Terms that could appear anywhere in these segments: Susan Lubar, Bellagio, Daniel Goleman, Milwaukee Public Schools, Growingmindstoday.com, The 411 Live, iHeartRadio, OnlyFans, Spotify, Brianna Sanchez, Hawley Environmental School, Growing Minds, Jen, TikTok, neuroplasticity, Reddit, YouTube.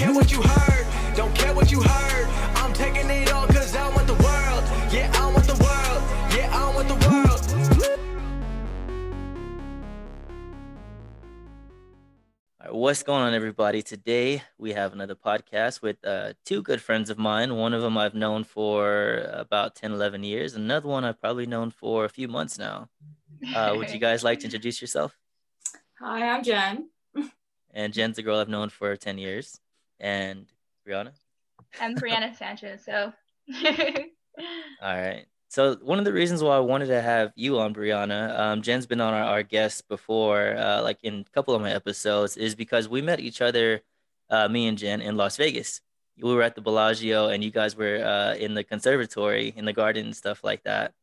care what you heard, don't care what you heard. I'm taking it all cause I want the world. Yeah, I want the world. Yeah, I want the world. What's going on, everybody? Today we have another podcast with two good friends of mine. One of them I've known for about 10, 11 years. Another one I've probably known for a few months now. Would you guys like to introduce yourself? Hi, I'm Jen. And Jen's a girl I've known for 10 years. And Brianna? I'm Brianna Sanchez, so. All right. So one of the reasons why I wanted to have you on, Brianna, Jen's been on our guest before, like in a couple of my episodes, is because we met each other, me and Jen, in Las Vegas. We were at the Bellagio, and you guys were in the conservatory, in the garden and stuff like that.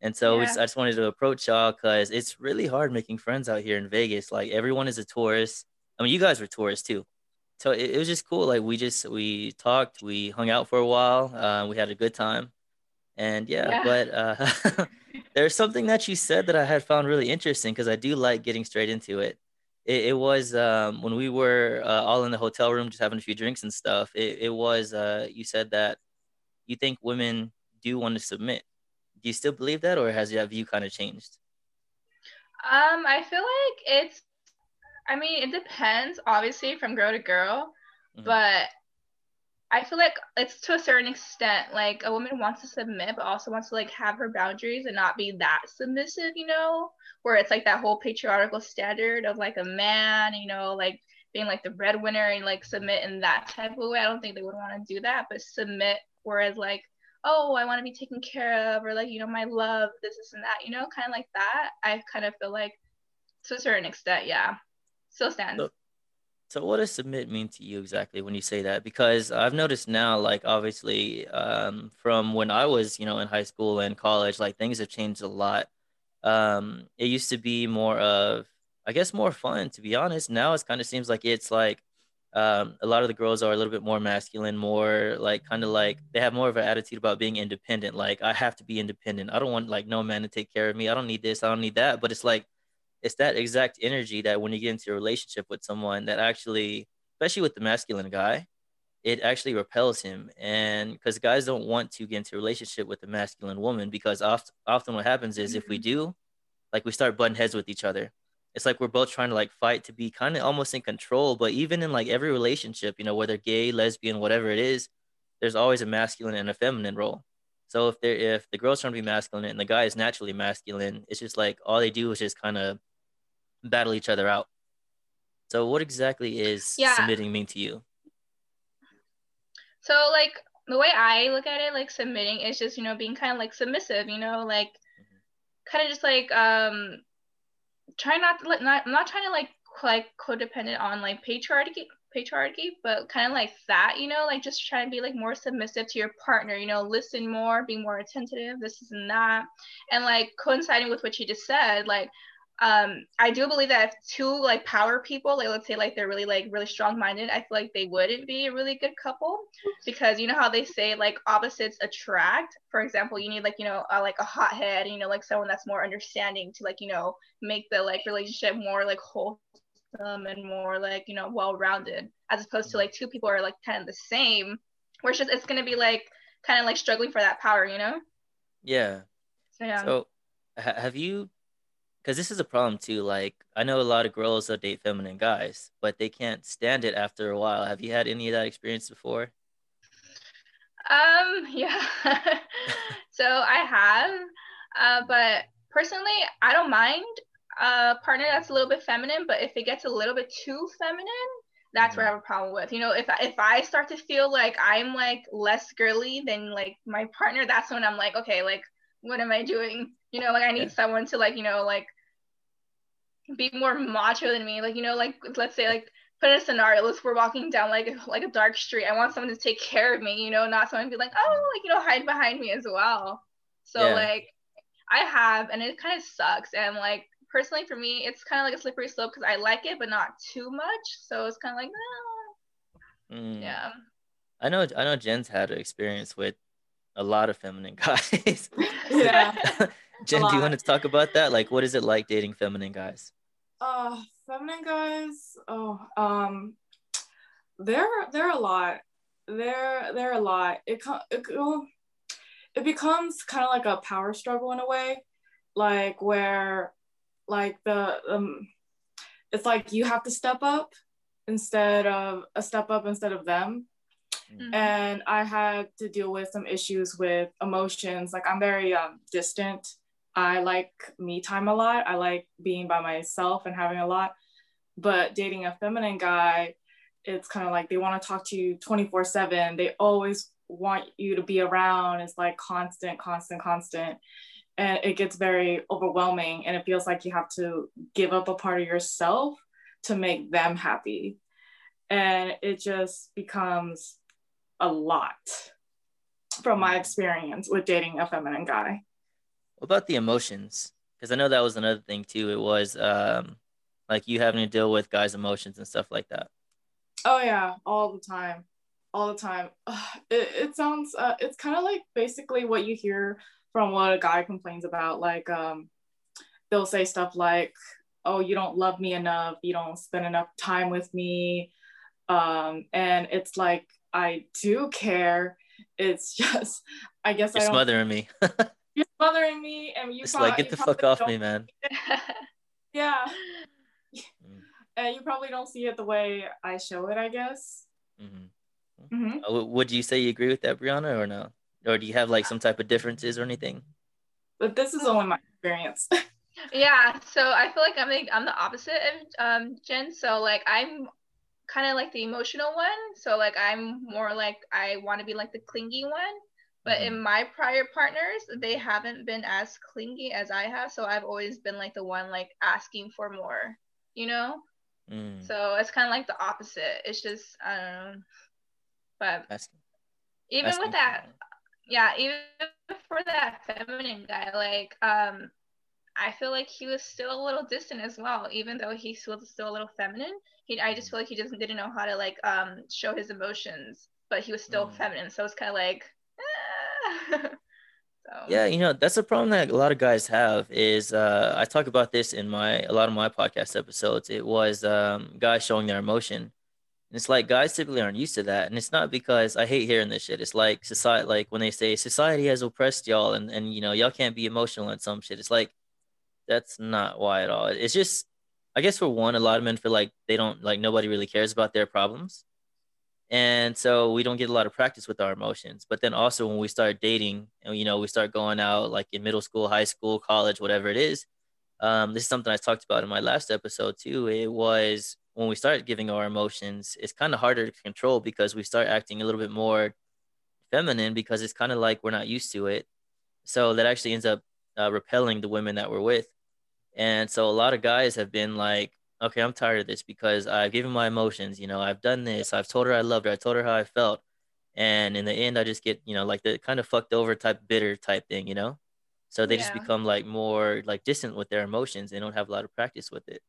And so yeah. I just wanted to approach y'all because it's really hard making friends out here in Vegas. Like, everyone is a tourist. I mean, you guys were tourists too. So it was just cool. Like, we talked, we hung out for a while. We had a good time. And but there's something that you said that I had found really interesting because I do like getting straight into it. It was when we were all in the hotel room, just having a few drinks and stuff. It was you said that you think women do want to submit. Do you still believe that, or has that view kind of changed? I feel like it's, I mean, it depends, obviously, from girl to girl, mm-hmm. but I feel like it's to a certain extent, like, a woman wants to submit, but also wants to, like, have her boundaries and not be that submissive, you know, where it's, like, that whole patriarchal standard of, like, a man, you know, like, being, like, the breadwinner and, like, submit in that type of way. I don't think they would want to do that, but submit, whereas, like, oh, I want to be taken care of, or, like, you know, my love, this and that, you know, kind of like that. I kind of feel like, to a certain extent, yeah, still stands. So what does submit mean to you exactly when you say that? Because I've noticed now, like, obviously, from when I was, you know, in high school and college, like, things have changed a lot. It used to be more of, I guess, more fun, to be honest. Now it kind of seems like it's like, a lot of the girls are a little bit more masculine, more like kind of like they have more of an attitude about being independent. Like, I have to be independent. I don't want, like, no man to take care of me. I don't need this. I don't need that. But it's like, it's that exact energy that when you get into a relationship with someone that actually, especially with the masculine guy, it actually repels him. And because guys don't want to get into a relationship with a masculine woman, because often what happens is, mm-hmm. if we do, like, we start butting heads with each other. It's like we're both trying to, like, fight to be kind of almost in control. But even in, like, every relationship, you know, whether gay, lesbian, whatever it is, there's always a masculine and a feminine role. So if the girl's trying to be masculine and the guy is naturally masculine, it's just like all they do is just kind of battle each other out. So what exactly is submitting mean to you? So, like, the way I look at it, like, submitting is just, you know, being kind of, like, submissive, you know, like, mm-hmm. kind of just, like, try not to I'm not trying to like codependent on, like, patriarchy, but kind of like that, you know, like, just try to be, like, more submissive to your partner, you know, listen more, be more attentive, this and that. And, like, coinciding with what you just said, like, I do believe that if two, like, power people, like, let's say, like, they're really, like, really strong-minded, I feel like they wouldn't be a really good couple, because you know how they say, like, opposites attract. For example, you need, like, you know, like, a hothead, you know, like, someone that's more understanding to, like, you know, make the, like, relationship more, like, wholesome and more, like, you know, well-rounded, as opposed to, like, two people are, like, kind of the same, where it's just, it's gonna be, like, kind of, like, struggling for that power, you know? Yeah. So, yeah. So have you, because this is a problem too. Like, I know a lot of girls that date feminine guys, but they can't stand it after a while. Have you had any of that experience before? Yeah. So I have, but personally, I don't mind a partner that's a little bit feminine. But if it gets a little bit too feminine, that's where I have a problem with. You know, if I start to feel like I'm, like, less girly than, like, my partner, that's when I'm like, okay, like, what am I doing? You know, like, I need someone to, like, you know, like, be more macho than me. Like, you know, like, let's say, like, put in a scenario, let's, we're walking down, like a dark street. I want someone to take care of me, you know, not someone to be like, oh, like, you know, hide behind me as well. So, like, I have, and it kind of sucks. And, like, personally for me, it's kind of like a slippery slope because I like it, but not too much. So it's kind of like, no. Yeah. I know Jen's had an experience with a lot of feminine guys. Yeah. Jen, do you want to talk about that? Like, what is it like dating feminine guys? Feminine guys. They're a lot. It becomes kind of like a power struggle in a way, like where like the it's like you have to step up instead of them. Mm-hmm. And I had to deal with some issues with emotions. Like I'm very distant. I like me time a lot. I like being by myself and having a lot. But dating a feminine guy, it's kind of like they want to talk to you 24/7. They always want you to be around. It's like constant. And it gets very overwhelming. And it feels like you have to give up a part of yourself to make them happy. And it just becomes a lot from my experience with dating a feminine guy. What about the emotions? Because I know that was another thing too. It was like you having to deal with guys' emotions and stuff like that. Oh yeah, all the time. It sounds, it's kind of like basically what you hear from what a guy complains about. Like they'll say stuff like, oh, you don't love me enough, you don't spend enough time with me. And it's like, I do care. It's just, I guess you're smothering me. You're smothering me. And you just probably, like, get the fuck off me, man. Yeah. Mm. And you probably don't see it the way I show it, I guess. Mm-hmm. Mm-hmm. Would you say you agree with that, Brianna, or no? Or do you have like some type of differences or anything? But this is only my experience. Yeah, so I feel like I'm the opposite of Jen. So like I'm kind of like the emotional one. So like I'm more like I want to be like the clingy one. But mm-hmm. in my prior partners, they haven't been as clingy as I have. So I've always been like the one like asking for more, you know? Mm. So it's kind of like the opposite. It's just I don't know. But even with that, yeah, even for that feminine guy, like I feel like he was still a little distant as well, even though he was still a little feminine. I just feel like he didn't know how to like show his emotions, but he was still feminine. So it's kind of like, so. Yeah, you know, that's a problem that a lot of guys have is I talk about this in a lot of my podcast episodes. It was guys showing their emotion. And it's like guys typically aren't used to that. And it's not because I hate hearing this shit. It's like society, like when they say society has oppressed y'all and you know, y'all can't be emotional and some shit. It's like, that's not why at all. It's just, I guess for one, a lot of men feel like they don't, like nobody really cares about their problems. And so we don't get a lot of practice with our emotions. But then also when we start dating and, you know, we start going out like in middle school, high school, college, whatever it is. This is something I talked about in my last episode too. It was when we start giving our emotions, it's kind of harder to control because we start acting a little bit more feminine because it's kind of like we're not used to it. So that actually ends up repelling the women that we're with. And so a lot of guys have been like, okay, I'm tired of this because I've given my emotions, you know, I've done this, I've told her I loved her, I told her how I felt. And in the end, I just get, you know, like the kind of fucked over type, bitter type thing, you know? So they just become like more like distant with their emotions. They don't have a lot of practice with it.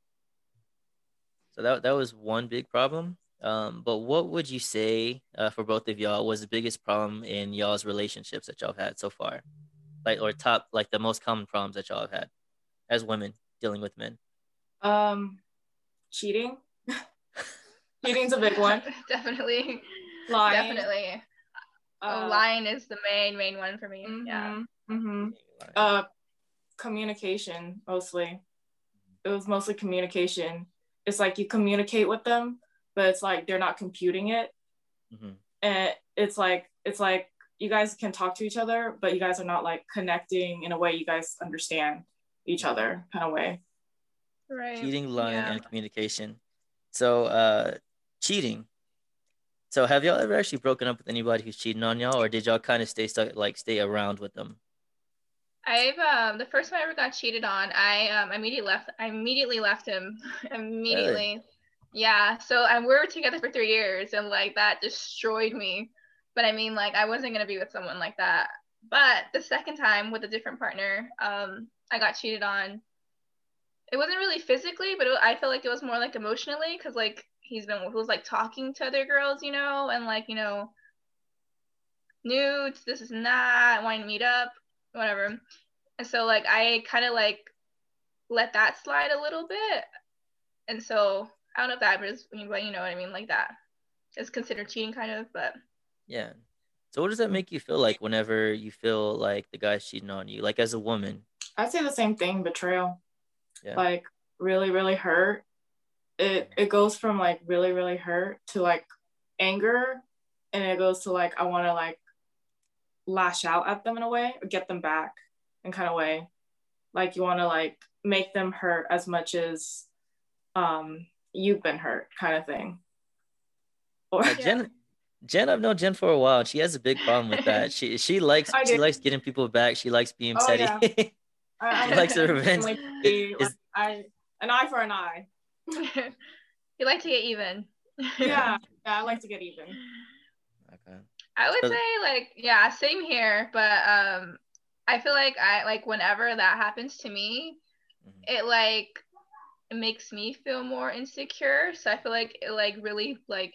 So that was one big problem. But what would you say for both of y'all was the biggest problem in y'all's relationships that y'all have had so far? Like, or top, like the most common problems that y'all have had as women dealing with men? Cheating. Cheating's a big one. Definitely. Lying. Definitely. Lying is the main one for me. Mm-hmm, yeah. Mm-hmm. Communication, mostly. It was mostly communication. It's like you communicate with them, but it's like they're not computing it. Mm-hmm. And it's like you guys can talk to each other, but you guys are not like connecting in a way you guys understand each other kind of way. Right. Cheating, lying, and communication. So cheating. So have y'all ever actually broken up with anybody who's cheating on y'all, or did y'all kind of stay stuck, like stay around with them? I've the first time I ever got cheated on, I immediately left him. Immediately. Really? Yeah. So and we were together for 3 years, and like that destroyed me. But I mean, like I wasn't gonna be with someone like that. But the second time with a different partner, I got cheated on. It wasn't really physically, but I feel like it was more like emotionally, because like he was like talking to other girls, you know, and like, you know, nudes, this is not, wanting to meet up, whatever. And so like I kind of like let that slide a little bit. And so I don't know if that was, but you know what I mean, like that. is considered cheating, kind of, but. Yeah. So what does that make you feel like whenever you feel like the guy's cheating on you, like as a woman? I'd say the same thing, betrayal. Yeah. Like really, really hurt. It goes from like really, really hurt to like anger, and it goes to like I want to like lash out at them in a way, or get them back in kind of way. Like you want to like make them hurt as much as you've been hurt, kind of thing. Or Jen, I've known Jen for a while. And she has a big problem with that. She likes getting people back. She likes being petty. Yeah. She likes the revenge. An eye for an eye. You like to get even. Yeah, I like to get even. Okay. I would say like, yeah, same here. But I feel like I like whenever that happens to me, mm-hmm. it like makes me feel more insecure. So I feel like it like really like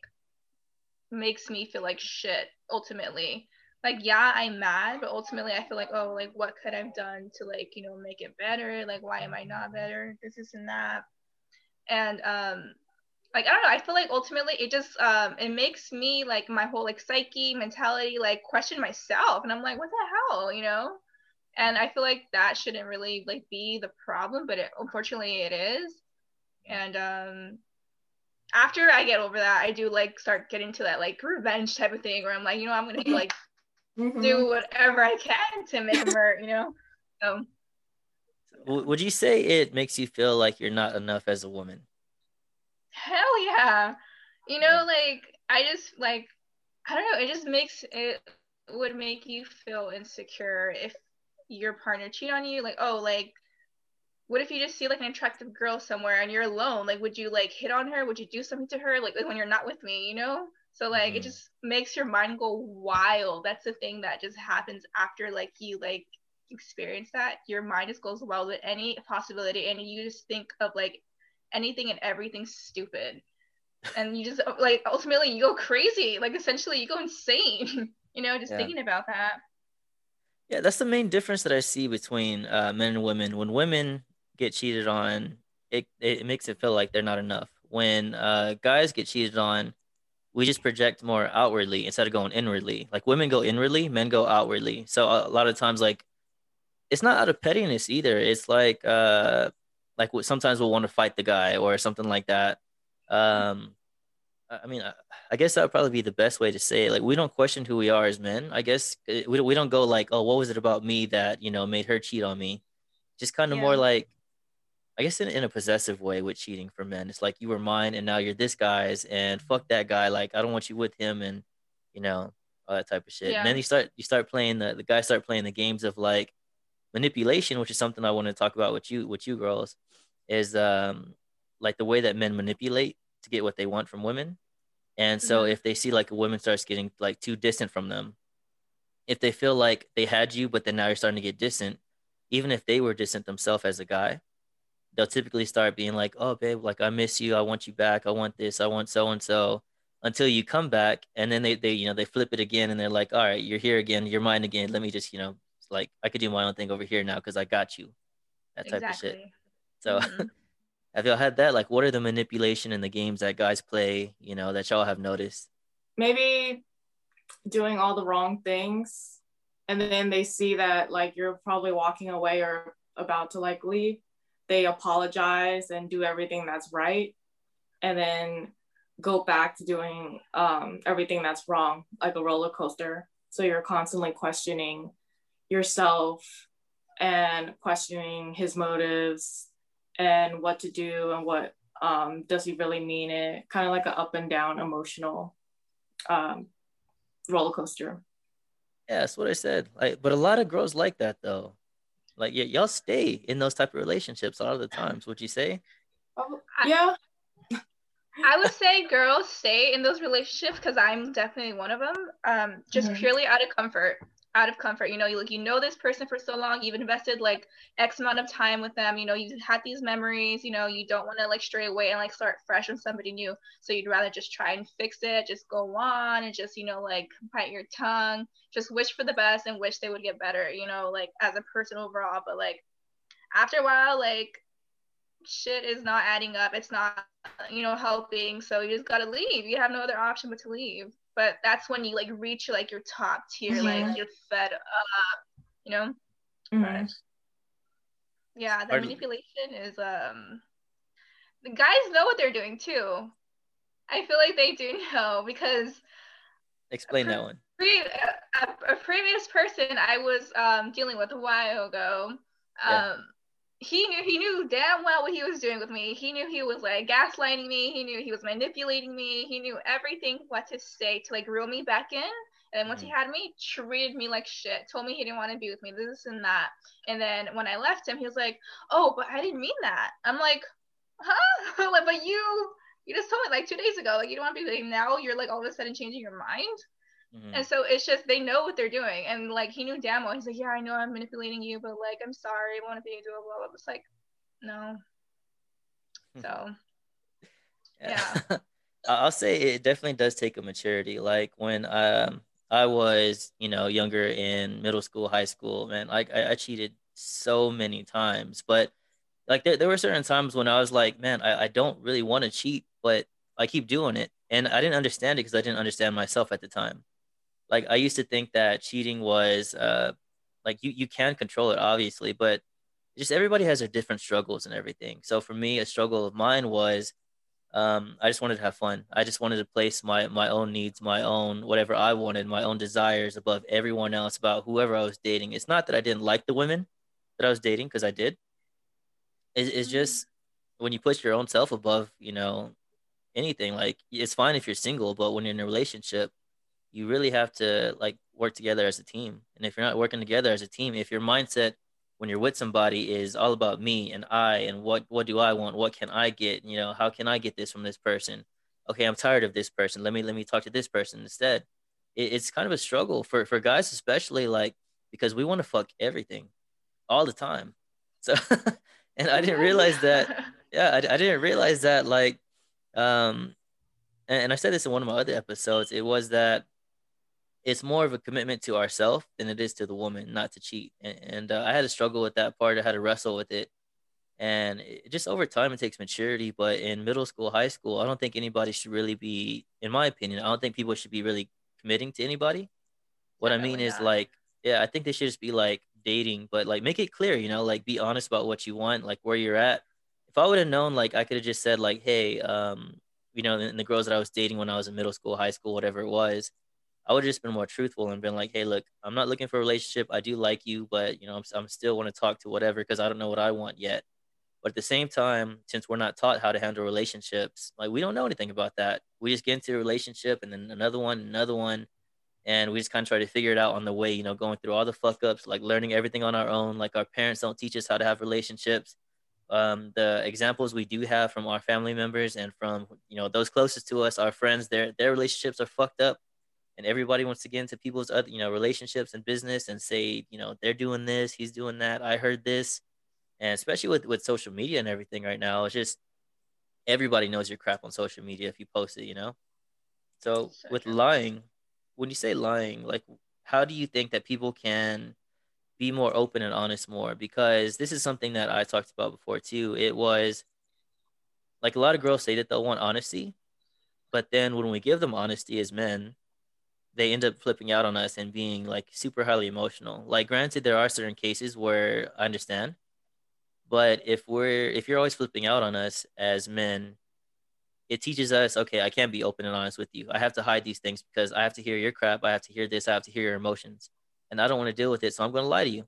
makes me feel like shit ultimately. Like, yeah, I'm mad, but ultimately I feel like, oh, like what could I've done to like, you know, make it better? Like, why am I not better? This and that. And like, I don't know, I feel like ultimately it just it makes me like my whole like psyche, mentality, like question myself, and I'm like, what the hell, you know? And I feel like that shouldn't really like be the problem, but it, unfortunately it is. And after I get over that, I do like start getting to that like revenge type of thing where I'm like, you know, I'm gonna like mm-hmm. do whatever I can to make them hurt, you know? So would you say it makes you feel like you're not enough as a woman? Hell yeah. You know, like I just like I don't know, it just makes it would make you feel insecure if your partner cheat on you. Like, oh, like what if you just see like an attractive girl somewhere and you're alone? Like, would you like hit on her? Would you do something to her? Like when you're not with me, you know? So like mm-hmm. it just makes your mind go wild. That's the thing that just happens after like you like experience that. Your mind just goes wild with any possibility, and you just think of like anything and everything stupid, and you just like ultimately you go crazy. Like essentially you go insane, you know, just thinking about that. Yeah, that's the main difference that I see between men and women. When women get cheated on, it makes it feel like they're not enough. When guys get cheated on, we just project more outwardly instead of going inwardly. Like women go inwardly, men go outwardly. So a lot of times, like, it's not out of pettiness either. It's like sometimes we'll want to fight the guy or something like that. I mean, I guess that would probably be the best way to say it. Like, we don't question who we are as men. I guess we don't go like, oh, what was it about me that, you know, made her cheat on me? Just kind of more like, I guess in a possessive way with cheating for men. It's like, you were mine and now you're this guy's, and fuck that guy. Like, I don't want you with him, and, you know, all that type of shit. Yeah. And then you start playing the guys start playing the games of like manipulation, which is something I want to talk about with you girls, is like the way that men manipulate to get what they want from women. And so mm-hmm. if they see like a woman starts getting like too distant from them, if they feel like they had you, but then now you're starting to get distant, even if they were distant themselves as a guy, they'll typically start being like, oh babe, like I miss you, I want you back, I want this, I want so-and-so, until you come back. And then they you know, they flip it again, and they're like, all right, you're here again, you're mine again, let me just, you know, like I could do my own thing over here now because I got you, that type of shit. So mm-hmm. have y'all had that? Like, what are the manipulation and the games that guys play, you know, that y'all have noticed? Maybe doing all the wrong things, and then they see that like you're probably walking away or about to like leave. They apologize and do everything that's right, and then go back to doing everything that's wrong, like a roller coaster. So you're constantly questioning yourself and questioning his motives and what to do and what does he really mean it, kind of like an up and down emotional roller coaster. Yeah, that's what I said. Like, but a lot of girls like that though. Like y'all stay in those type of relationships a lot of the times, would you say? Oh, yeah. I would say girls stay in those relationships because I'm definitely one of them, just mm-hmm. purely out of comfort, you know, you know this person for so long, you've invested like X amount of time with them, you know, you've had these memories, you know, you don't want to like stray away and like start fresh with somebody new, so you'd rather just try and fix it, just go on and just, you know, like bite your tongue, just wish for the best and wish they would get better, you know, like as a person overall. But like after a while, like shit is not adding up. It's not, you know, helping. So you just got to leave. You have no other option but to leave. But that's when you, like, reach, like, your top tier. Yeah. Like, you're fed up, you know? Mm-hmm. But, yeah, the manipulation is, the guys know what they're doing, too. I feel like they do know, because... Explain that one. A previous person I was dealing with a while ago, yeah. He knew damn well what he was doing with me. He knew he was, like, gaslighting me. He knew he was manipulating me. He knew everything what to say to, like, reel me back in. And then once he had me, treated me like shit, told me he didn't want to be with me, this and that. And then when I left him, he was like, oh, but I didn't mean that. I'm like, huh? Like, but you just told me, like, 2 days ago, like, you don't want to be with me. Now you're, like, all of a sudden changing your mind. Mm-hmm. And so it's just, they know what they're doing. And, like, he knew damn well. He's like, yeah, I know I'm manipulating you, but, like, I'm sorry. I want to be doing blah, blah, blah. It's like, no. So, yeah. I'll say it definitely does take a maturity. Like, when I was, you know, younger in middle school, high school, man, like, I cheated so many times. But, like, there were certain times when I was like, man, I don't really want to cheat, but I keep doing it. And I didn't understand it because I didn't understand myself at the time. Like, I used to think that cheating was, like, you can control it, obviously, but just everybody has their different struggles and everything. So for me, a struggle of mine was, I just wanted to have fun. I just wanted to place my own needs, my own whatever I wanted, my own desires above everyone else, about whoever I was dating. It's not that I didn't like the women that I was dating, because I did. It's just when you put your own self above, you know, anything. Like, it's fine if you're single, but when you're in a relationship, you really have to, like, work together as a team. And if you're not working together as a team, if your mindset when you're with somebody is all about me and I, and what do I want? What can I get? You know, how can I get this from this person? Okay, I'm tired of this person. Let me talk to this person instead. It's kind of a struggle for guys, especially, like, because we want to fuck everything all the time. So, and I didn't realize that. Yeah, I didn't realize that, like, and I said this in one of my other episodes, it was that it's more of a commitment to ourselves than it is to the woman, not to cheat. And I had to struggle with that part. I had to wrestle with it. And it, just over time, it takes maturity. But in middle school, high school, I don't think anybody should really be, in my opinion, I don't think people should be really committing to anybody. What I mean is, like, yeah, I think they should just be, like, dating, but, like, make it clear, you know, like, be honest about what you want, like, where you're at. If I would have known, like, I could have just said, like, hey, you know, and the girls that I was dating when I was in middle school, high school, whatever it was, I would have just been more truthful and been like, hey, look, I'm not looking for a relationship. I do like you, but, you know, I'm still want to talk to whatever, because I don't know what I want yet. But at the same time, since we're not taught how to handle relationships, like, we don't know anything about that. We just get into a relationship, and then another one. And we just kind of try to figure it out on the way, you know, going through all the fuck ups, like, learning everything on our own. Like, our parents don't teach us how to have relationships. The examples we do have from our family members and from, you know, those closest to us, our friends, their relationships are fucked up. And everybody wants to get into people's other, you know, relationships and business and say, you know, they're doing this, he's doing that, I heard this. And especially with social media and everything right now, it's just everybody knows your crap on social media if you post it, you know? So with lying, when you say lying, like, how do you think that people can be more open and honest more? Because this is something that I talked about before too. It was like, a lot of girls say that they'll want honesty, but then when we give them honesty as men, they end up flipping out on us and being, like, super highly emotional. Like, granted, there are certain cases where I understand, but if you're always flipping out on us as men, it teaches us, okay, I can't be open and honest with you. I have to hide these things because I have to hear your crap. I have to hear this. I have to hear your emotions. And I don't want to deal with it, so I'm going to lie to you.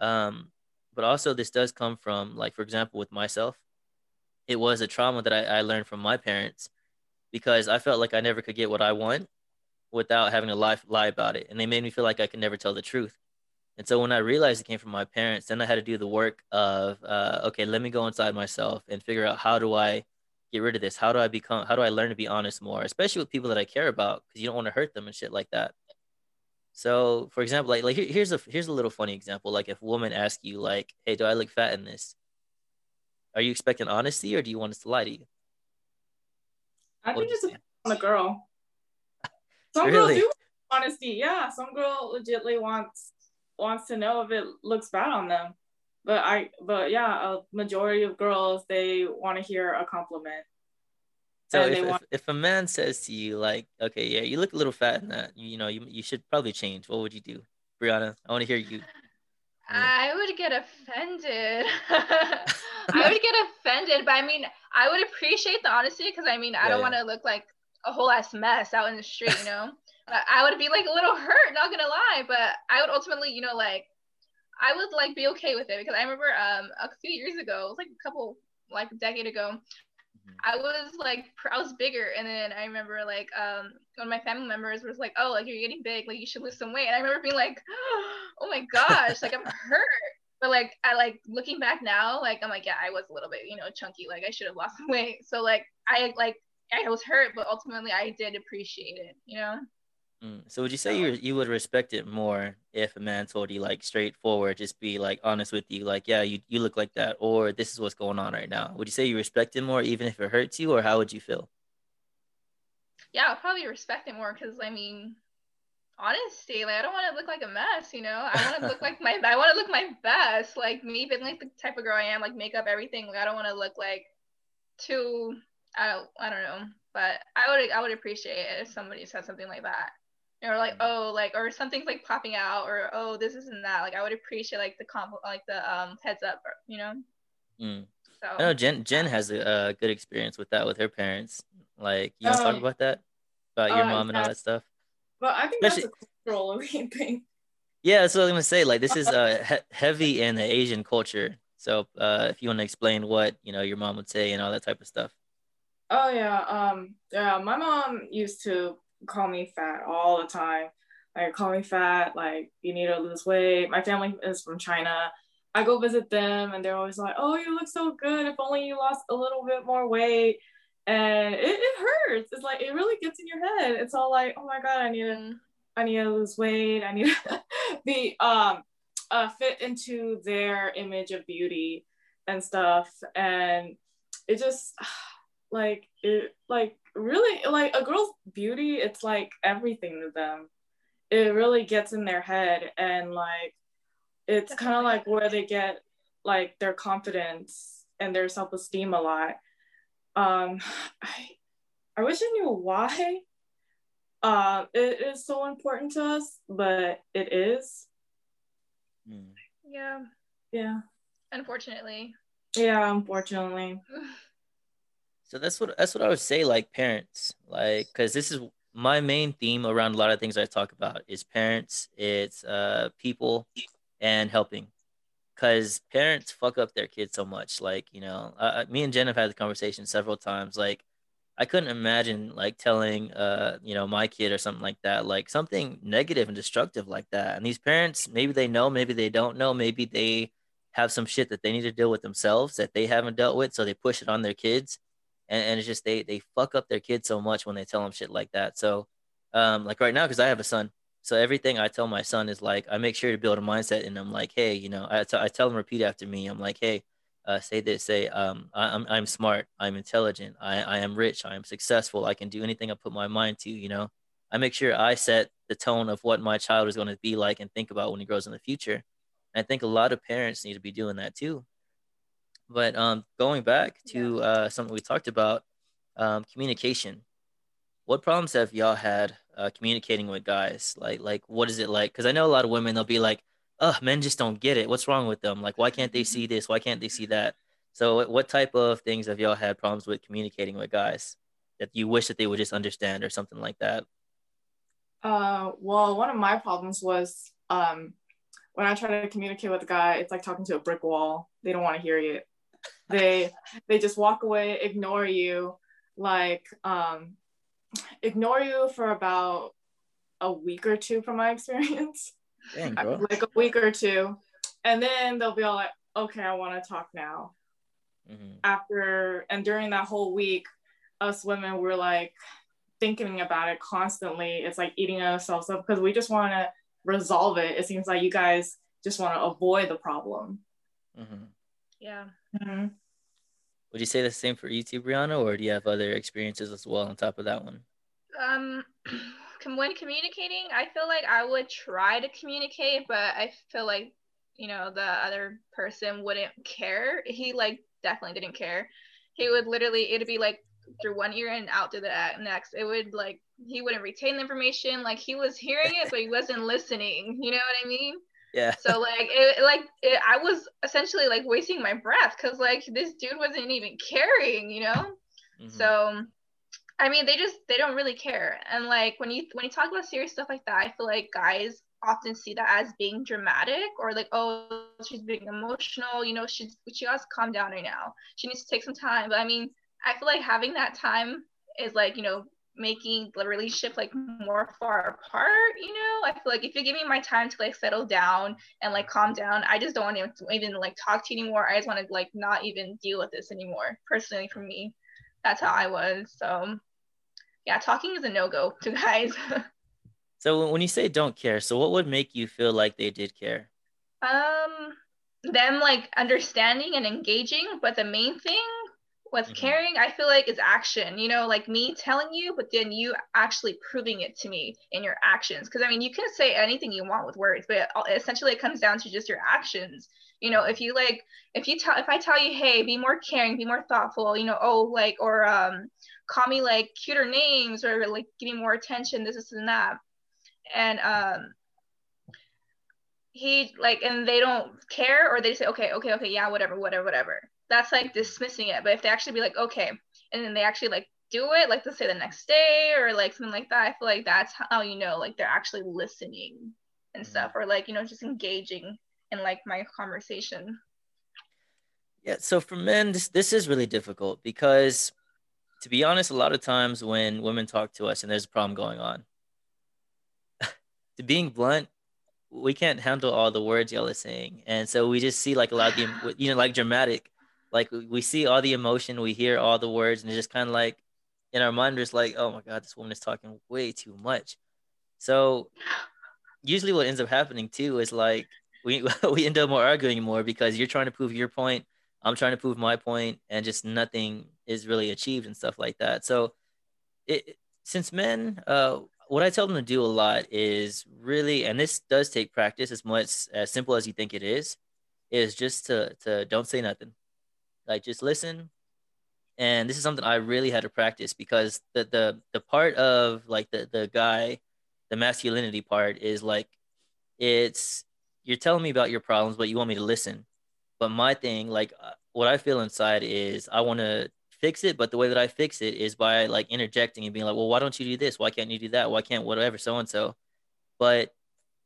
But also, this does come from, like, for example, with myself, it was a trauma that I learned from my parents, because I felt like I never could get what I want without having to lie about it. And they made me feel like I could never tell the truth. And so when I realized it came from my parents, then I had to do the work of, okay, let me go inside myself and figure out, how do I get rid of this? How do I learn to be honest more, especially with people that I care about, because you don't want to hurt them and shit like that. So, for example, like here's a little funny example. Like, if a woman asks you, like, hey, do I look fat in this? Are you expecting honesty, or do you want us to lie to you? I think it's on the girl. Some really? Girls do want honesty. Yeah, some girl legitimately wants to know if it looks bad on them. But yeah, a majority of girls, they want to hear a compliment. So if a man says to you, like, okay, yeah, you look a little fat in that, you know, you should probably change. What would you do? Brianna, I want to hear you. I would get offended. I would get offended, but I mean, I would appreciate the honesty because I mean, I don't want to look like a whole ass mess out in the street, you know? But I would be like a little hurt, not gonna lie, but I would ultimately, you know, like, I would like be okay with it because I remember a few years ago, it was like a decade ago, I was bigger, and then I remember like one of my family members was like, oh, like you're getting big, like you should lose some weight. And I remember being like, oh my gosh, like I'm hurt. But like I like looking back now, like I'm like, yeah, I was a little bit, you know, chunky, like I should have lost some weight. So I was hurt, but ultimately I did appreciate it, you know. So would you say you would respect it more if a man told you like straightforward, just be like honest with you, like, yeah, you look like that, or this is what's going on right now? Would you say you respect it more even if it hurts you, or how would you feel? Yeah, I'll probably respect it more because I mean, honestly, like I don't want to look like a mess, you know. I want to look like I want to look my best, like me being like the type of girl I am, like makeup, everything. Like I don't want to look like too. I don't know, but I would appreciate it if somebody said something like that. Or like, oh, like, or something's like popping out, or oh, this isn't that. Like, I would appreciate like the heads up, you know. So I know Jen has a good experience with that with her parents. Like, you want to talk about that, about your mom and all that stuff? Well, I think that's a cultural thing. Yeah, so I was gonna say, like, this is heavy in the Asian culture. So if you want to explain what you know your mom would say and all that type of stuff. Oh yeah, my mom used to call me fat all the time, like call me fat, like you need to lose weight. My family is from China. I go visit them and they're always like, oh, you look so good, if only you lost a little bit more weight. And it hurts. It's like it really gets in your head. It's all like, oh my god, I need to lose weight, I need to be fit into their image of beauty and stuff. And it just like it like really like a girl's beauty, it's like everything to them. It really gets in their head, and like it's kind of like where they get like their confidence and their self-esteem a lot. I wish I knew why it is so important to us, but it is. Yeah unfortunately So that's what I would say, like parents, like, because this is my main theme around a lot of things I talk about is parents, it's people, and helping, because parents fuck up their kids so much. Like, you know, me and Jen have had the conversation several times. Like, I couldn't imagine like telling, you know, my kid or something like that, like something negative and destructive like that. And these parents, maybe they know, maybe they don't know, maybe they have some shit that they need to deal with themselves that they haven't dealt with, so they push it on their kids. And it's just they fuck up their kids so much when they tell them shit like that. So like right now, because I have a son, so everything I tell my son is like, I make sure to build a mindset in him, like, hey, you know, I tell him repeat after me. I'm like, hey, say this, say I'm smart, I'm intelligent, I am rich, I am successful, I can do anything I put my mind to, you know. I make sure I set the tone of what my child is going to be like and think about when he grows in the future. And I think a lot of parents need to be doing that too. But going back to something we talked about, communication. What problems have y'all had communicating with guys? Like what is it like? Because I know a lot of women, they'll be like, oh, men just don't get it. What's wrong with them? Like, why can't they see this? Why can't they see that? So what type of things have y'all had problems with communicating with guys that you wish that they would just understand or something like that? Well, one of my problems was when I try to communicate with a guy, it's like talking to a brick wall. They don't want to hear you. They just walk away, ignore you, like ignore you for about a week or two from my experience. Dang, bro. Like a week or two, and then they'll be all like, okay, I want to talk now. After and during that whole week, us women were like thinking about it constantly. It's like eating ourselves up because we just want to resolve it. It seems like you guys just want to avoid the problem. Would you say the same for you too, Brianna, or do you have other experiences as well on top of that one? When communicating, I feel like I would try to communicate, but I feel like you know, the other person wouldn't care. He like definitely didn't care. He would literally, it'd be like through one ear and out through the next. It would like, he wouldn't retain the information. Like he was hearing it, but he wasn't listening. You know what I mean? Yeah. So I was essentially like wasting my breath because like this dude wasn't even caring, you know? Mm-hmm. So I mean, they don't really care. And like when you talk about serious stuff like that, I feel like guys often see that as being dramatic or like, oh, she's being emotional, you know, she has to calm down right now. She needs to take some time. But I mean, I feel like having that time is like, you know, making the relationship like more far apart, you know. I feel like if you give me my time to like settle down and like calm down, I just don't want to even like talk to you anymore. I just want to like not even deal with this anymore. Personally, for me, that's how I was. So yeah, talking is a no-go to guys. So when you say don't care, so what would make you feel like they did care? Them like understanding and engaging, but the main thing with mm-hmm. caring, I feel like, is action, you know, like me telling you, but then you actually proving it to me in your actions. Because I mean, you can say anything you want with words, but essentially it comes down to just your actions. You know, if I tell you, hey, be more caring, be more thoughtful, you know, oh, like, or call me like cuter names or like give me more attention, this and that. And he like, and they don't care, or they say, okay, yeah, whatever. That's like dismissing it. But if they actually be like, okay, and then they actually like do it, like let's say the next day or like something like that, I feel like that's how you know like they're actually listening and stuff, or like, you know, just engaging in like my conversation. Yeah, so for men, this is really difficult because, to be honest, a lot of times when women talk to us and there's a problem going on, to being blunt, we can't handle all the words y'all are saying. And so we just see like a lot of the, you know, like dramatic. Like we see all the emotion, we hear all the words, and it's just kind of like in our mind, just like, oh my God, this woman is talking way too much. So usually what ends up happening too is like we end up more arguing more because you're trying to prove your point, I'm trying to prove my point, and just nothing is really achieved and stuff like that. So since men, what I tell them to do a lot is really, and this does take practice as much as simple as you think it is just to don't say nothing. Like just listen. And this is something I really had to practice because the part of like the guy, the masculinity part is like, it's, you're telling me about your problems, but you want me to listen. But my thing, like what I feel inside is I want to fix it. But the way that I fix it is by like interjecting and being like, well, why don't you do this? Why can't you do that? Why can't whatever, so-and-so? But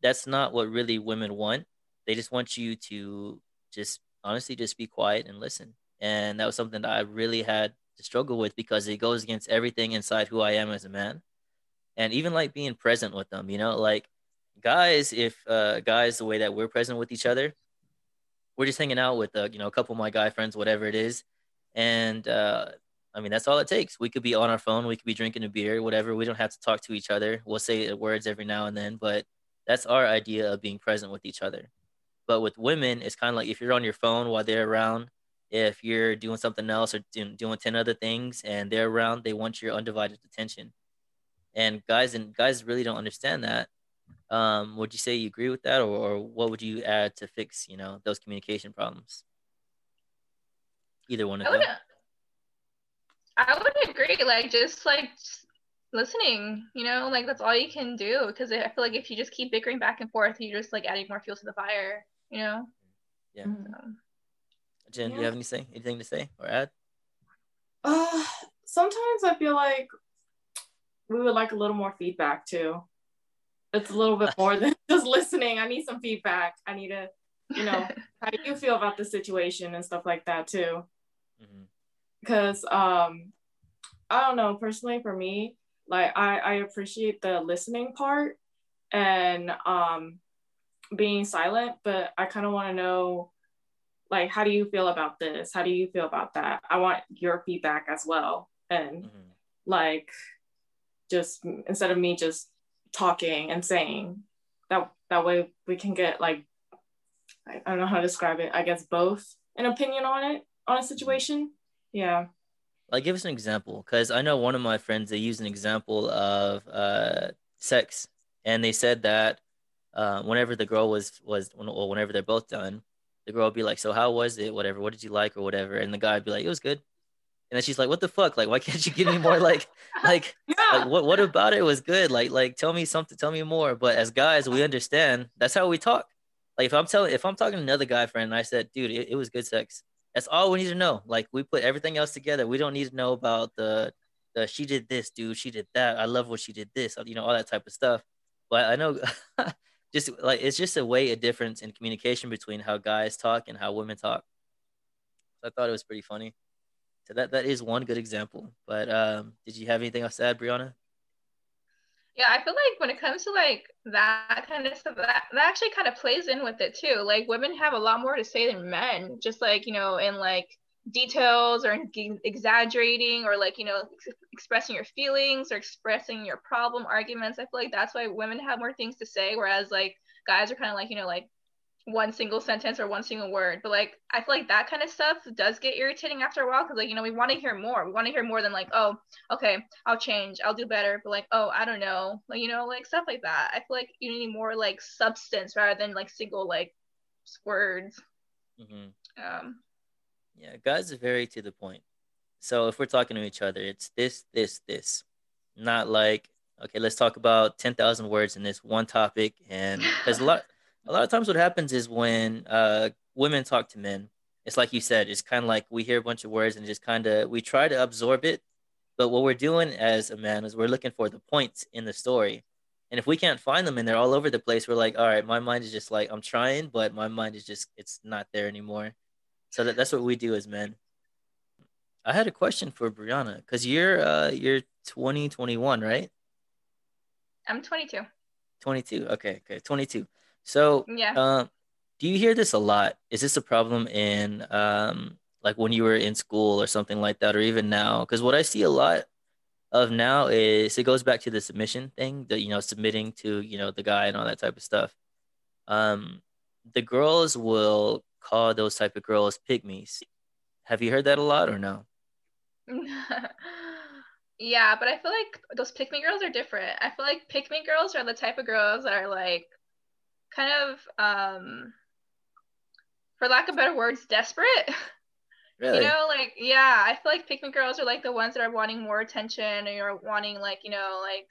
that's not what really women want. They just want you to just honestly just be quiet and listen. And that was something that I really had to struggle with because it goes against everything inside who I am as a man. And even like being present with them, you know, like guys, the way that we're present with each other, we're just hanging out with, you know, a couple of my guy friends, whatever it is. And I mean, that's all it takes. We could be on our phone. We could be drinking a beer, whatever. We don't have to talk to each other. We'll say words every now and then, but that's our idea of being present with each other. But with women, it's kind of like if you're on your phone while they're around, if you're doing something else or doing 10 other things and they're around, they want your undivided attention. And guys really don't understand that. Would you say you agree with that, or what would you add to fix, you know, those communication problems? Either one of them. I would agree. Like just listening, you know, like that's all you can do. Because I feel like if you just keep bickering back and forth, you're just like adding more fuel to the fire, you know. Yeah. So. Jen, do you have anything to say or add? Sometimes I feel like we would like a little more feedback too. It's a little bit more than just listening. I need some feedback. I need to, you know, how do you feel about the situation and stuff like that too? Because I don't know, personally for me, like I appreciate the listening part and being silent, but I kind of want to know, like, how do you feel about this? How do you feel about that? I want your feedback as well. And like, just instead of me just talking and saying that way we can get like, I don't know how to describe it. I guess both an opinion on a situation. Yeah. Like, give us an example. Cause I know one of my friends, they used an example of sex, and they said that whenever the girl whenever they're both done, the girl would be like, so how was it? Whatever. What did you like or whatever? And the guy would be like, it was good. And then she's like, what the fuck? Like, why can't you give me more? Like, what about it was good? Like, tell me something, tell me more. But as guys, we understand that's how we talk. Like, if I'm talking to another guy friend and I said, dude, it was good sex. That's all we need to know. Like, we put everything else together. We don't need to know about the she did this, dude, she did that. I love what she did this, you know, all that type of stuff. But I know just like, it's just a difference in communication between how guys talk and how women talk. So I thought it was pretty funny. So that is one good example. But did you have anything else to add, Brianna? Yeah, I feel like when it comes to like that kind of stuff, that actually kind of plays in with it too. Like, women have a lot more to say than men, just like, you know, in like details or exaggerating or like, you know, expressing your feelings or expressing your problem arguments. I feel like that's why women have more things to say, whereas like guys are kind of like, you know, like one single sentence or one single word. But like, I feel like that kind of stuff does get irritating after a while, because like, you know, we want to hear more. We want to hear more than like, oh, okay, I'll change, I'll do better. But like, oh, I don't know, like, you know, like stuff like that. I feel like you need more like substance rather than like single like words. Mm-hmm. Yeah, guys are very to the point. So if we're talking to each other, it's this, not like, okay, let's talk about 10,000 words in this one topic. And there's A lot of times what happens is when women talk to men, it's like you said, it's kind of like we hear a bunch of words and just kind of, we try to absorb it. But what we're doing as a man is we're looking for the points in the story. And if we can't find them and they're all over the place, we're like, all right, my mind is just like, I'm trying, but my mind is just, it's not there anymore. So that's what we do as men. I had a question for Brianna, because you're 21, right? I'm 22. 22. Okay. 22. So yeah. Do you hear this a lot? Is this a problem in like when you were in school or something like that, or even now? Because what I see a lot of now is it goes back to the submission thing, that, you know, submitting to, you know, the guy and all that type of stuff. The girls will call those type of girls pygmies. Have you heard that a lot or no? Yeah, but I feel like those pick-me girls are different. I feel like pick-me girls are the type of girls that are like, kind of, for lack of better words, desperate. Really? You know, like, yeah, I feel like pick-me girls are like the ones that are wanting more attention, or you're wanting like, you know, like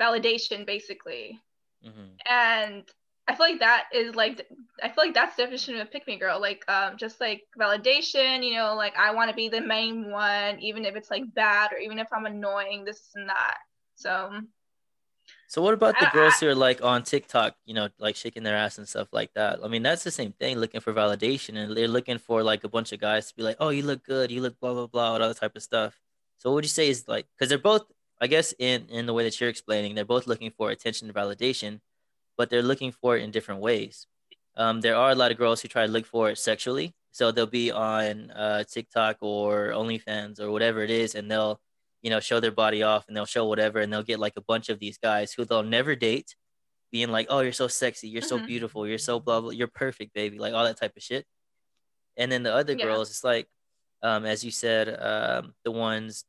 validation basically. Mm-hmm. And I feel like that is like, I feel like that's the definition of a pick-me girl, like just like validation, you know, like I want to be the main one, even if it's like bad or even if I'm annoying, this and that. So what about the girls who are like on TikTok, you know, like shaking their ass and stuff like that? I mean, that's the same thing, looking for validation, and they're looking for like a bunch of guys to be like, oh, you look good, you look blah, blah, blah, and all that type of stuff. So what would you say is like, because they're both, I guess in the way that you're explaining, they're both looking for attention and validation, but they're looking for it in different ways. There are a lot of girls who try to look for it sexually. So they'll be on TikTok or OnlyFans or whatever it is, and they'll, you know, show their body off, and they'll show whatever, and they'll get like a bunch of these guys who they'll never date being like, oh, you're so sexy, you're so beautiful, you're so blah, blah, you're perfect, baby, like all that type of shit. And then the other girls, it's like, as you said, the ones,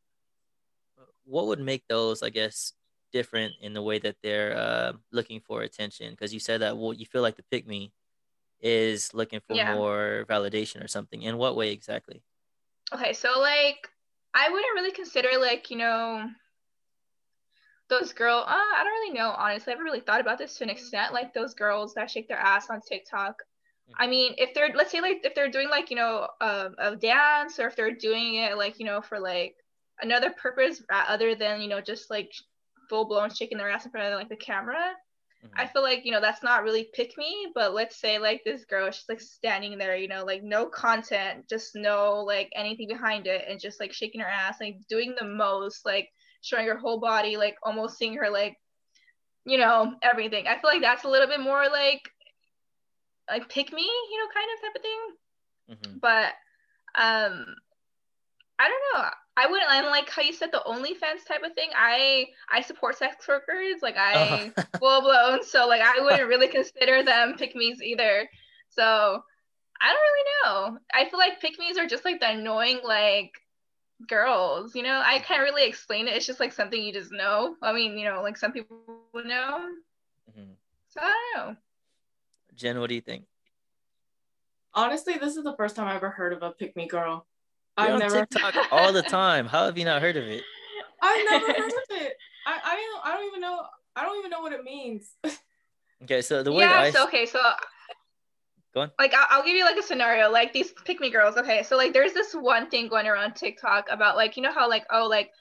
what would make those, I guess, different in the way that they're looking for attention? Because you said that, well, you feel like the pick me is looking for more validation or something. In what way exactly? Okay, so like, I wouldn't really consider like, you know, those girls, I don't really know, honestly. I haven't really thought about this to an extent, like those girls that shake their ass on TikTok. Mm-hmm. I mean, if they're, let's say like, if they're doing like, you know, a dance, or if they're doing it like, you know, for like another purpose other than, you know, just like full blown shaking their ass in front of like the camera. Mm-hmm. I feel like, you know, that's not really pick me, but let's say like this girl, she's like standing there, you know, like no content, just no like anything behind it, and just like shaking her ass, like doing the most, like showing her whole body, like almost seeing her, like, you know, everything. I feel like that's a little bit more like pick me, you know, kind of type of thing. Mm-hmm. But I don't know. I wouldn't, and like how you said the OnlyFans type of thing, I support sex workers, like I full blown, so like I wouldn't really consider them pick-me's either. So I don't really know. I feel like pick-me's are just like the annoying like girls, you know. I can't really explain it. It's just like something you just know. I mean, you know, like some people know. Mm-hmm. So I don't know. Jen, what do you think? Honestly, this is the first time I ever heard of a pick me girl. You're on TikTok all the time. How have you not heard of it? I've never heard of it. I don't even know. I don't even know what it means. Okay, so the way go on. Like, I'll give you like a scenario, like these pick me girls. Okay, so like there's this one thing going around TikTok about like, you know how like, oh, like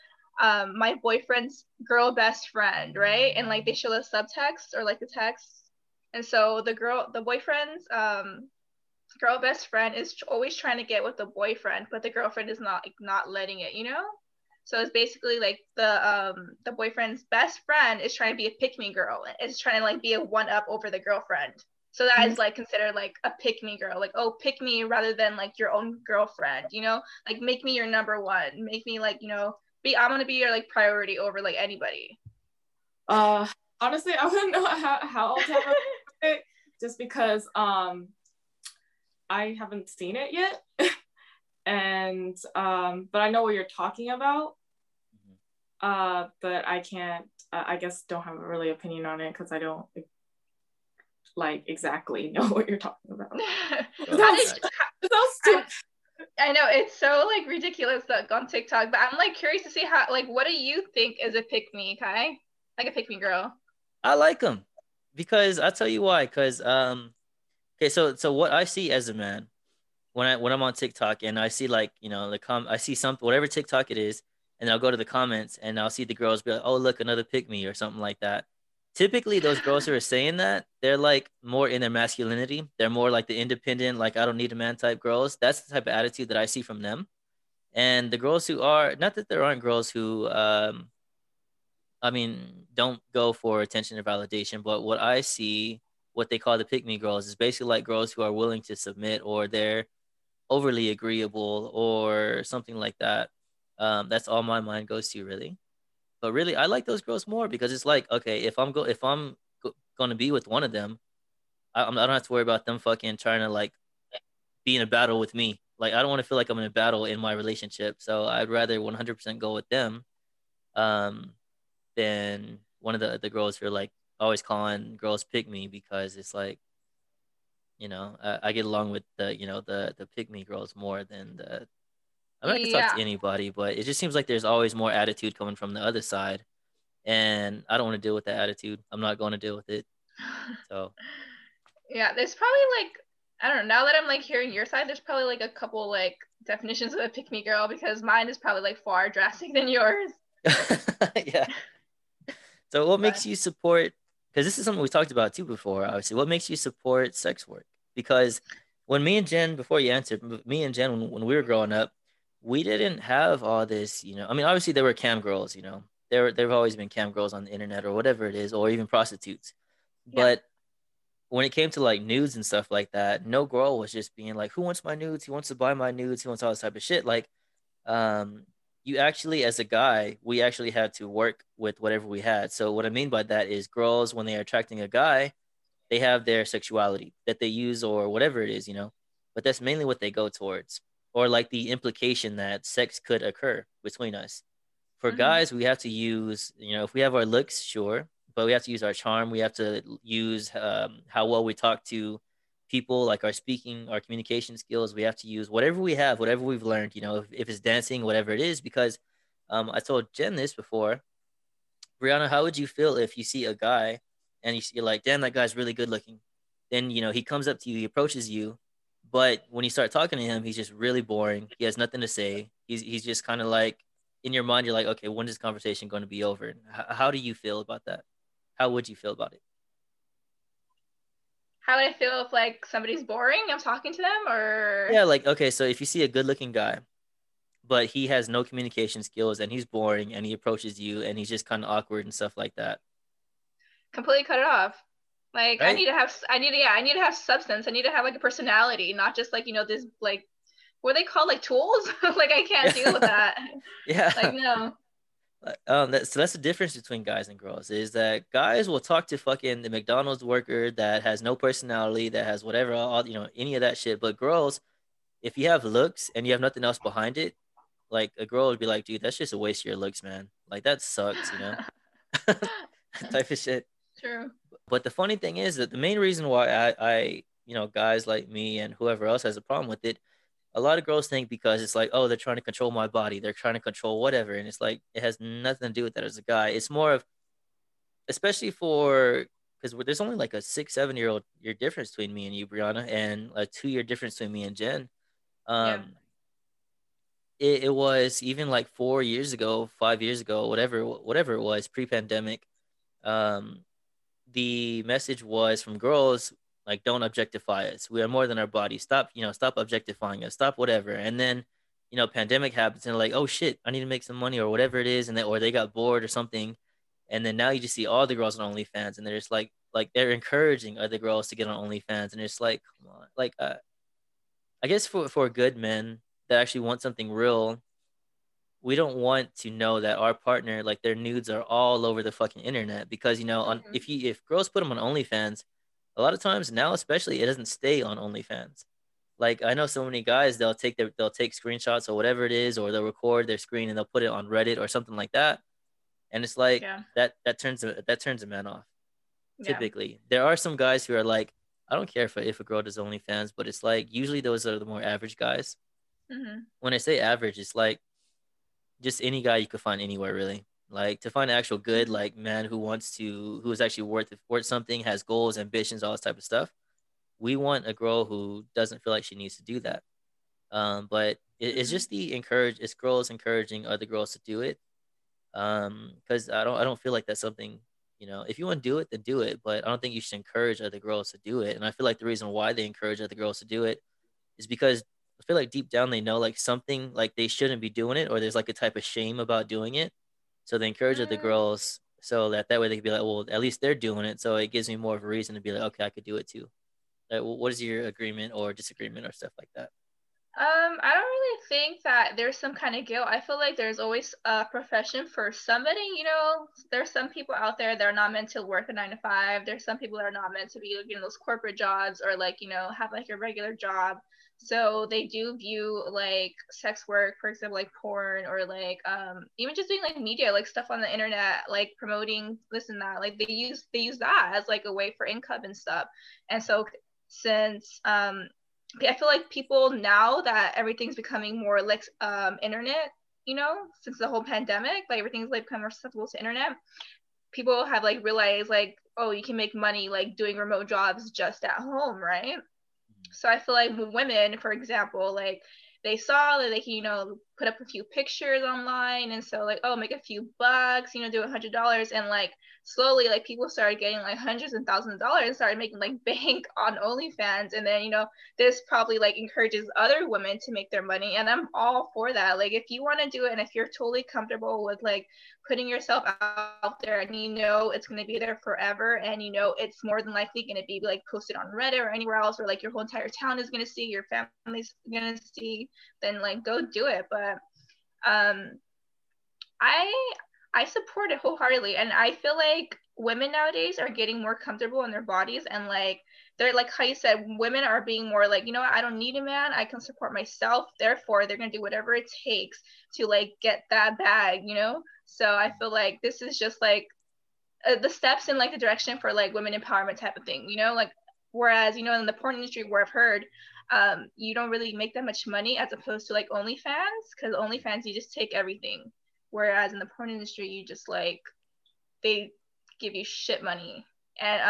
my boyfriend's girl best friend, right? And like they show the subtext or like the text, and so the boyfriend's girl best friend is always trying to get with the boyfriend, but the girlfriend is not letting it, you know. So it's basically like the boyfriend's best friend is trying to be a pick me girl. It's trying to like be a one up over the girlfriend. So that is like considered like a pick me girl, like, oh, pick me rather than like your own girlfriend, you know, like make me your number one, make me like, you know, I'm gonna be your like priority over like anybody. Honestly, I wouldn't know how to have it just because I haven't seen it yet. And but I know what you're talking about. But I can't, I guess don't have a really opinion on it because I don't like exactly know what you're talking about. I know it's so like ridiculous that on TikTok, but I'm like curious to see how, like, what do you think is a pick me, Kai? Like a pick me girl? I like them because I'll tell you why. Because okay, so what I see as a man when I'm on TikTok and I see like, you know, I see something, whatever TikTok it is, and I'll go to the comments and I'll see the girls be like, oh, look, another pick me or something like that. Typically, those girls who are saying that, they're like more in their masculinity. They're more like the independent, like I don't need a man type girls. That's the type of attitude that I see from them. And the girls who are, not that there aren't girls who, I mean, don't go for attention or validation, but what I see, what they call the pick me girls, is basically like girls who are willing to submit or they're overly agreeable or something like that. That's all my mind goes to, really. But really, I like those girls more because it's like, okay, if I'm gonna be with one of them, I don't have to worry about them fucking trying to like be in a battle with me. Like, I don't want to feel like I'm in a battle in my relationship. So I'd rather 100% go with them than one of the girls who are like always calling girls pick me, because it's like, you know, I get along with the, you know, the pick me girls more than the. I'm not gonna talk to anybody, but it just seems like there's always more attitude coming from the other side, and I don't want to deal with that attitude. I'm not going to deal with it. So yeah, there's probably like, I don't know, now that I'm like hearing your side, there's probably like a couple like definitions of a pick me girl, because mine is probably like far drastic than yours. Yeah. So what makes you support, because this is something we talked about too before, obviously, what makes you support sex work? Because when me and Jen, before you answered, me and Jen, when we were growing up, we didn't have all this, you know, I mean, obviously there were cam girls, you know, there've always been cam girls on the internet or whatever it is, or even prostitutes. Yeah. But when it came to like nudes and stuff like that, no girl was just being like, who wants my nudes? Who wants to buy my nudes? Who wants all this type of shit? Like, you actually, as a guy, we actually had to work with whatever we had. So what I mean by that is girls, when they are attracting a guy, they have their sexuality that they use or whatever it is, you know, but that's mainly what they go towards. Or like the implication that sex could occur between us. For guys, we have to use, you know, if we have our looks, sure, but we have to use our charm. We have to use how well we talk to people, like our speaking, our communication skills. We have to use whatever we have, whatever we've learned, you know, if it's dancing, whatever it is, because I told Jen this before. Brianna, how would you feel if you see a guy and you're like, damn, that guy's really good looking. Then, you know, he comes up to you, he approaches you, but when you start talking to him, he's just really boring. He has nothing to say. He's just kind of like, in your mind, you're like, okay, when is this conversation going to be over? How do you feel about that? How would you feel about it? How would I feel if like somebody's boring, I'm talking to them, or? Yeah, like, okay, so if you see a good looking guy, but he has no communication skills and he's boring and he approaches you and he's just kind of awkward and stuff like that. Completely cut it off. Like, right? I need to have substance. I need to have like a personality, not just like, you know, this like, what do they call, like, tools? Like, I can't deal with that. Yeah. Like, no. So that's the difference between guys and girls, is that guys will talk to fucking the McDonald's worker that has no personality, that has whatever, all, you know, any of that shit. But girls, if you have looks and you have nothing else behind it, like a girl would be like, dude, that's just a waste of your looks, man. Like, that sucks, you know, type of shit. True. But the funny thing is that the main reason why I you know, guys like me and whoever else has a problem with it, a lot of girls think because it's like, oh, they're trying to control my body, they're trying to control whatever. And it's like, it has nothing to do with that as a guy. It's more of, especially for, because there's only like a 6-7 year difference between me and you, Brianna, and a 2-year difference between me and Jen. It was even like 4 years ago, 5 years ago, whatever it was, pre-pandemic. The message was from girls, like, don't objectify us. We are more than our body. Stop, you know, stop objectifying us. Stop whatever. And then, you know, pandemic happens and like, oh shit, I need to make some money or whatever it is. And then, or they got bored or something. And then now you just see all the girls on OnlyFans, and they're just like they're encouraging other girls to get on OnlyFans, and it's like, come on, like, I guess for good men that actually want something real, we don't want to know that our partner, like, their nudes are all over the fucking internet, because, you know, on if girls put them on OnlyFans, a lot of times now, especially, it doesn't stay on OnlyFans. Like, I know so many guys, they'll take screenshots or whatever it is, or they'll record their screen and they'll put it on Reddit or something like that. And it's like, yeah, that turns a man off. Yeah. Typically, there are some guys who are like, I don't care if a girl does OnlyFans, but it's like, usually those are the more average guys. Mm-hmm. When I say average, it's like just any guy you could find anywhere, really. Like, to find an actual good, like, man who is actually worth something, has goals, ambitions, all this type of stuff. We want a girl who doesn't feel like she needs to do that. But it's just it's girls encouraging other girls to do it. Because I don't feel like that's something, you know, if you want to do it, then do it, but I don't think you should encourage other girls to do it. And I feel like the reason why they encourage other girls to do it is because I feel like deep down they know, like, something, like, they shouldn't be doing it, or there's like a type of shame about doing it, so they encourage other girls so that way they can be like, well, at least they're doing it, so it gives me more of a reason to be like, okay, I could do it too. Like, what is your agreement or disagreement or stuff like that? I don't really think that there's some kind of guilt. I feel like there's always a profession for somebody, you know. There's some people out there that are not meant to work a 9-to-5. There's some people that are not meant to be, you know, those corporate jobs, or, like, you know, have like a regular job. So they do view, like, sex work, for example, like porn, or like even just doing like media, like stuff on the internet, like promoting this and that. Like, they use that as like a way for income and stuff. And so since I feel like people now that everything's becoming more like internet, you know, since the whole pandemic, like everything's like become accessible to internet, people have like realized, like, oh, you can make money like doing remote jobs just at home, right? So I feel like with women, for example, like they saw that they can, you know, put up a few pictures online, and so like, oh, make a few bucks, you know, do $100, and like slowly, like, people started getting like hundreds and thousands of dollars and started making like bank on OnlyFans. And then, you know, this probably like encourages other women to make their money, and I'm all for that. Like, if you want to do it, and if you're totally comfortable with like putting yourself out there, and you know it's going to be there forever, and you know it's more than likely going to be like posted on Reddit or anywhere else, or like your whole entire town is going to see, your family's going to see, then like go do it. But I support it wholeheartedly, and I feel like women nowadays are getting more comfortable in their bodies, and like they're like, how you said, women are being more like, you know what, I don't need a man, I can support myself, therefore they're gonna do whatever it takes to like get that bag, you know. So I feel like this is just like the steps in like the direction for like women empowerment type of thing, you know. Like, whereas, you know, in the porn industry, where I've heard, you don't really make that much money, as opposed to like OnlyFans, because OnlyFans you just take everything, whereas in the porn industry you just like, they give you shit money. And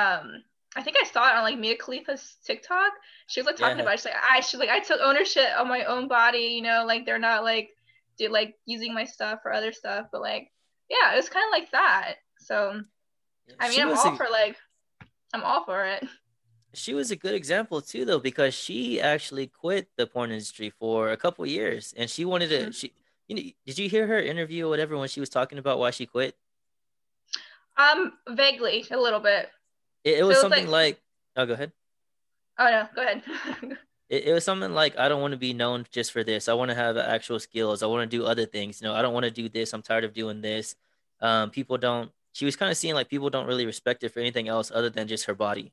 I think I saw it on like Mia Khalifa's TikTok. She was like talking about it. She's like, I took ownership of my own body, you know, like they're not like using my stuff for other stuff, but like, yeah, it was kind of like that. So I mean, I'm all for it. She was a good example too, though, because she actually quit the porn industry for a couple of years, and she wanted to. She, you know, did you hear her interview or whatever when she was talking about why she quit? Vaguely, a little bit. It was something like, oh, go ahead. Oh no, go ahead. it was something like, I don't want to be known just for this. I want to have actual skills. I want to do other things. You know, I don't want to do this. I'm tired of doing this. People don't. She was kind of seeing like people don't really respect her for anything else other than just her body.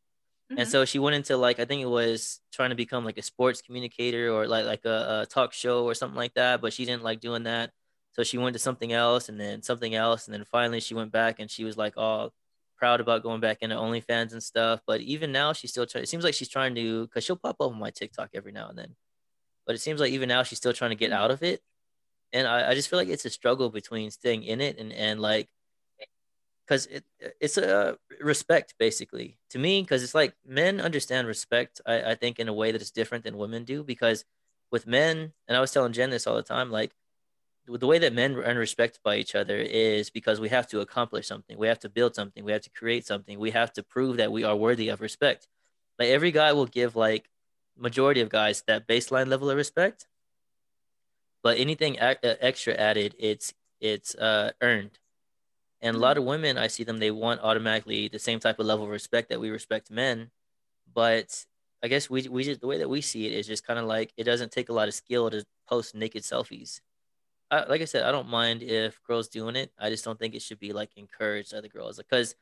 Mm-hmm. And so she went into like, I think it was trying to become like a sports communicator, or like a talk show or something like that. But she didn't like doing that. So she went to something else, and then finally she went back, and she was like, oh, proud about going back into OnlyFans and stuff. But even now, she's still trying. It seems like she's trying to, because she'll pop up on my TikTok every now and then. But it seems like even now she's still trying to get out of it. And I just feel like it's a struggle between staying in it and like, because it's a respect, basically, to me, because it's like men understand respect, I think, in a way that is different than women do. Because with men, and I was telling Jen this all the time, like the way that men earn respect by each other is because we have to accomplish something. We have to build something. We have to create something. We have to prove that we are worthy of respect. Like every guy will give, like majority of guys, that baseline level of respect. But anything extra added, it's earned. And a lot of women, I see them, they want automatically the same type of level of respect that we respect men. But I guess we just, the way that we see it is just kind of like, it doesn't take a lot of skill to post naked selfies. Like I said, I don't mind if girls doing it. I just don't think it should be like encouraged by the girls, because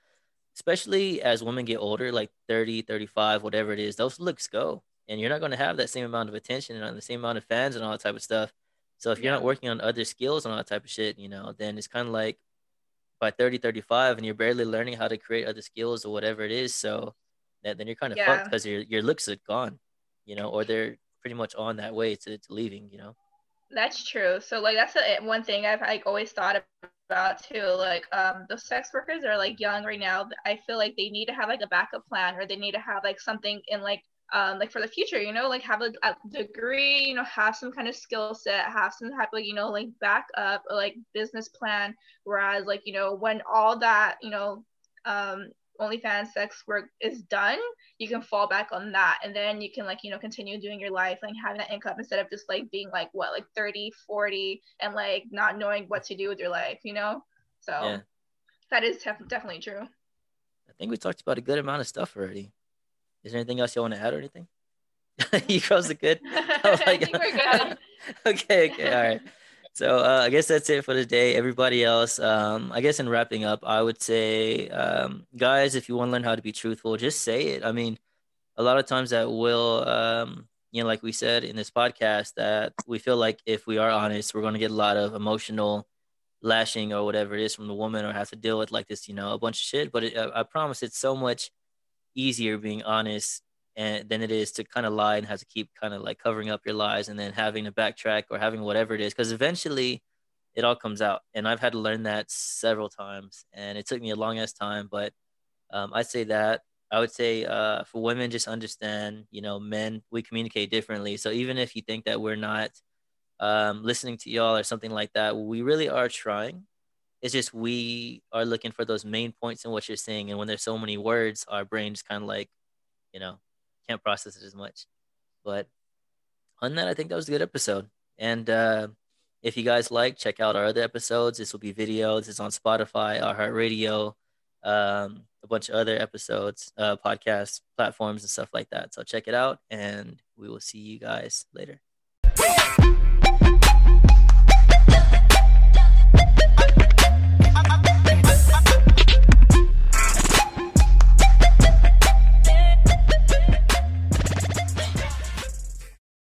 especially as women get older, like 30, 35, whatever it is, those looks go. And you're not going to have that same amount of attention and the same amount of fans and all that type of stuff. So if you're not working on other skills and all that type of shit, you know, then it's kind of like by 30, 35 and you're barely learning how to create other skills or whatever it is. So then you're kind of fucked, because your looks are gone, you know, or they're pretty much on that way to leaving, you know. That's true. So like that's one thing I've like always thought about too. Like those sex workers are like young right now. I feel like they need to have like a backup plan, or they need to have like something in like for the future, you know, like have a degree, you know, have some kind of skill set, have some type of, you know, like backup or like business plan. Whereas like, you know, when all that, you know, OnlyFans sex work is done, you can fall back on that, and then you can like, you know, continue doing your life and having that income, instead of just like being like what, like 30, 40 and like not knowing what to do with your life, you know. So that is definitely true. I think we talked about a good amount of stuff already. Is there anything else you want to add or anything? You girls are good. Oh my God. I think we're good. Okay. All right. So I guess that's it for today. Everybody else, I guess in wrapping up, I would say, guys, if you want to learn how to be truthful, just say it. I mean, a lot of times that will, you know, like we said in this podcast, that we feel like if we are honest, we're going to get a lot of emotional lashing or whatever it is from the woman, or have to deal with like this, you know, a bunch of shit. But I promise it's so much easier being honest than it is to kind of lie and have to keep kind of like covering up your lies and then having to backtrack or having whatever it is, because eventually it all comes out. And I've had to learn that several times, and it took me a long ass time. But I say that I would say for women, just understand, you know, men, we communicate differently. So even if you think that we're not listening to y'all or something like that, we really are trying. It's just we are looking for those main points in what you're saying. And when there's so many words, our brain just kind of like, you know, can't process it as much. But on that, I think that was a good episode. And if you guys like, check out our other episodes. This will be videos. It's on Spotify, iHeartRadio, a bunch of other episodes, podcast platforms and stuff like that. So check it out, and we will see you guys later.